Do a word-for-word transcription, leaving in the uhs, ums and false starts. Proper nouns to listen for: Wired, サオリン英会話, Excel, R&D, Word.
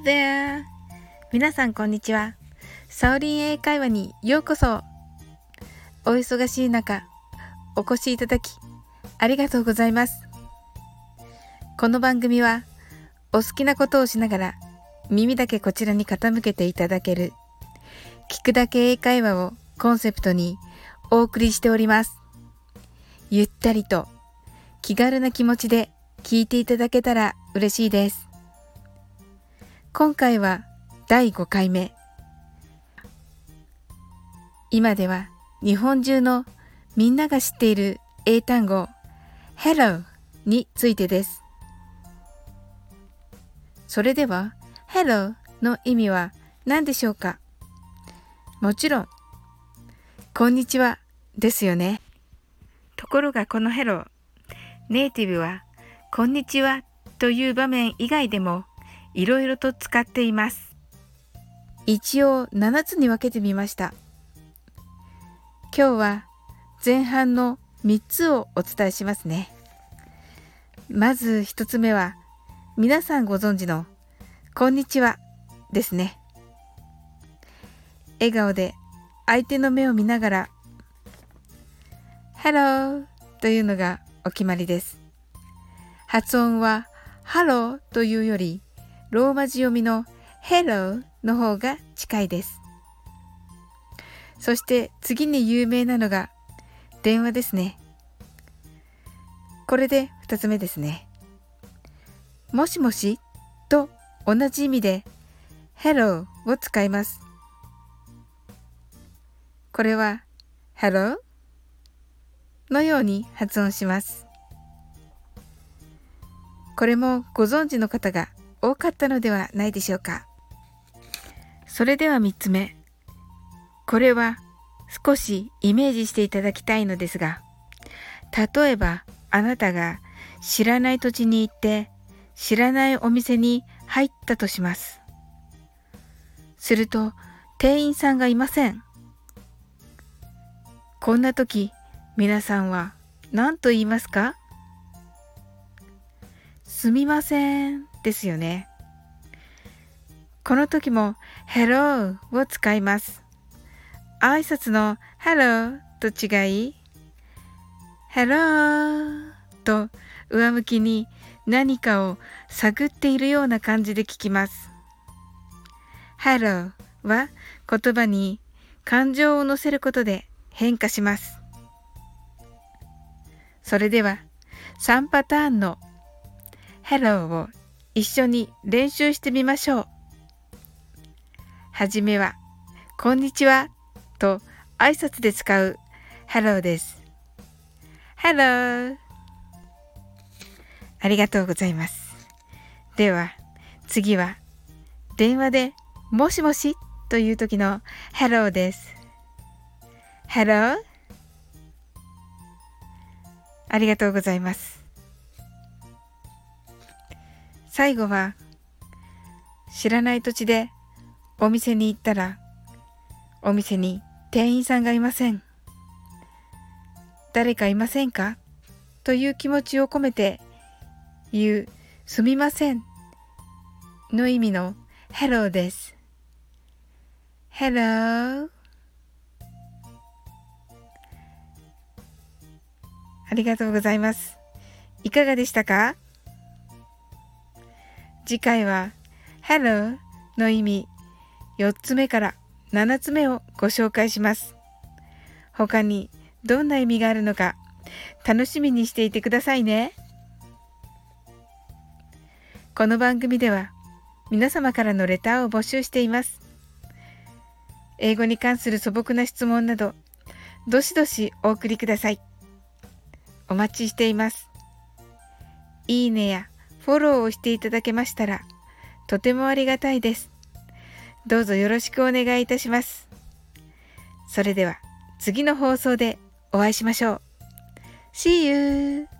Hi there! 皆さんこんにちは。サオリン英会話にようこそ。お忙しい中、お越しいただきありがとうございます。この番組はお好きなことをしながら耳だけこちらに傾けていただける聞くだけ英会話をコンセプトにお送りしております。ゆったりと気軽な気持ちで聞いていただけたら嬉しいです。今回はだいごかいめ。今では日本中のみんなが知っている英単語 Hello についてです。それでは Hello の意味は何でしょうか？もちろんこんにちはですよね。ところがこの Hello、ネイティブはこんにちはという場面以外でもいろいろと使っています。一応ななつに分けてみました。今日は前半のみっつをお伝えしますね。まずひとつめは皆さんご存知のこんにちはですね。笑顔で相手の目を見ながら Hello というのがお決まりです。発音は Hello というよりローマ字読みの Hello の方が近いです。そして次に有名なのが電話ですね。これでふたつめですね。もしもしと同じ意味で Hello を使います。これは Hello のように発音します。これもご存知の方が多かったのではないでしょうか。それではみっつめ。これは少しイメージしていただきたいのですが、例えばあなたが知らない土地に行って知らないお店に入ったとします。すると店員さんがいません。こんな時、皆さんは何と言いますか？すみませんですよね。この時も Hello を使います。挨拶の Hello と違い Hello と上向きに何かを探っているような感じで聞きます。Hello は言葉に感情を乗せることで変化します。それではさんパターンの Hello を一緒に練習してみましょう。はじめはこんにちはと挨拶で使う Hello です。Hello。ありがとうございます。では次は電話でもしもしという時の Hello です。Hello。ありがとうございます。最後は知らない土地でお店に行ったらお店に店員さんがいません。誰かいませんか？という気持ちを込めて言うすみませんの意味の Hello です。Hello。 ありがとうございます。いかがでしたか？次回は Hello の意味よっつめからななつめをご紹介します。他にどんな意味があるのか楽しみにしていてくださいね。この番組では皆様からのレターを募集しています。英語に関する素朴な質問などどしどしお送りください。お待ちしています。いいねやフォローをしていただけましたらとてもありがたいです。どうぞよろしくお願いいたします。それでは次の放送でお会いしましょう。See you!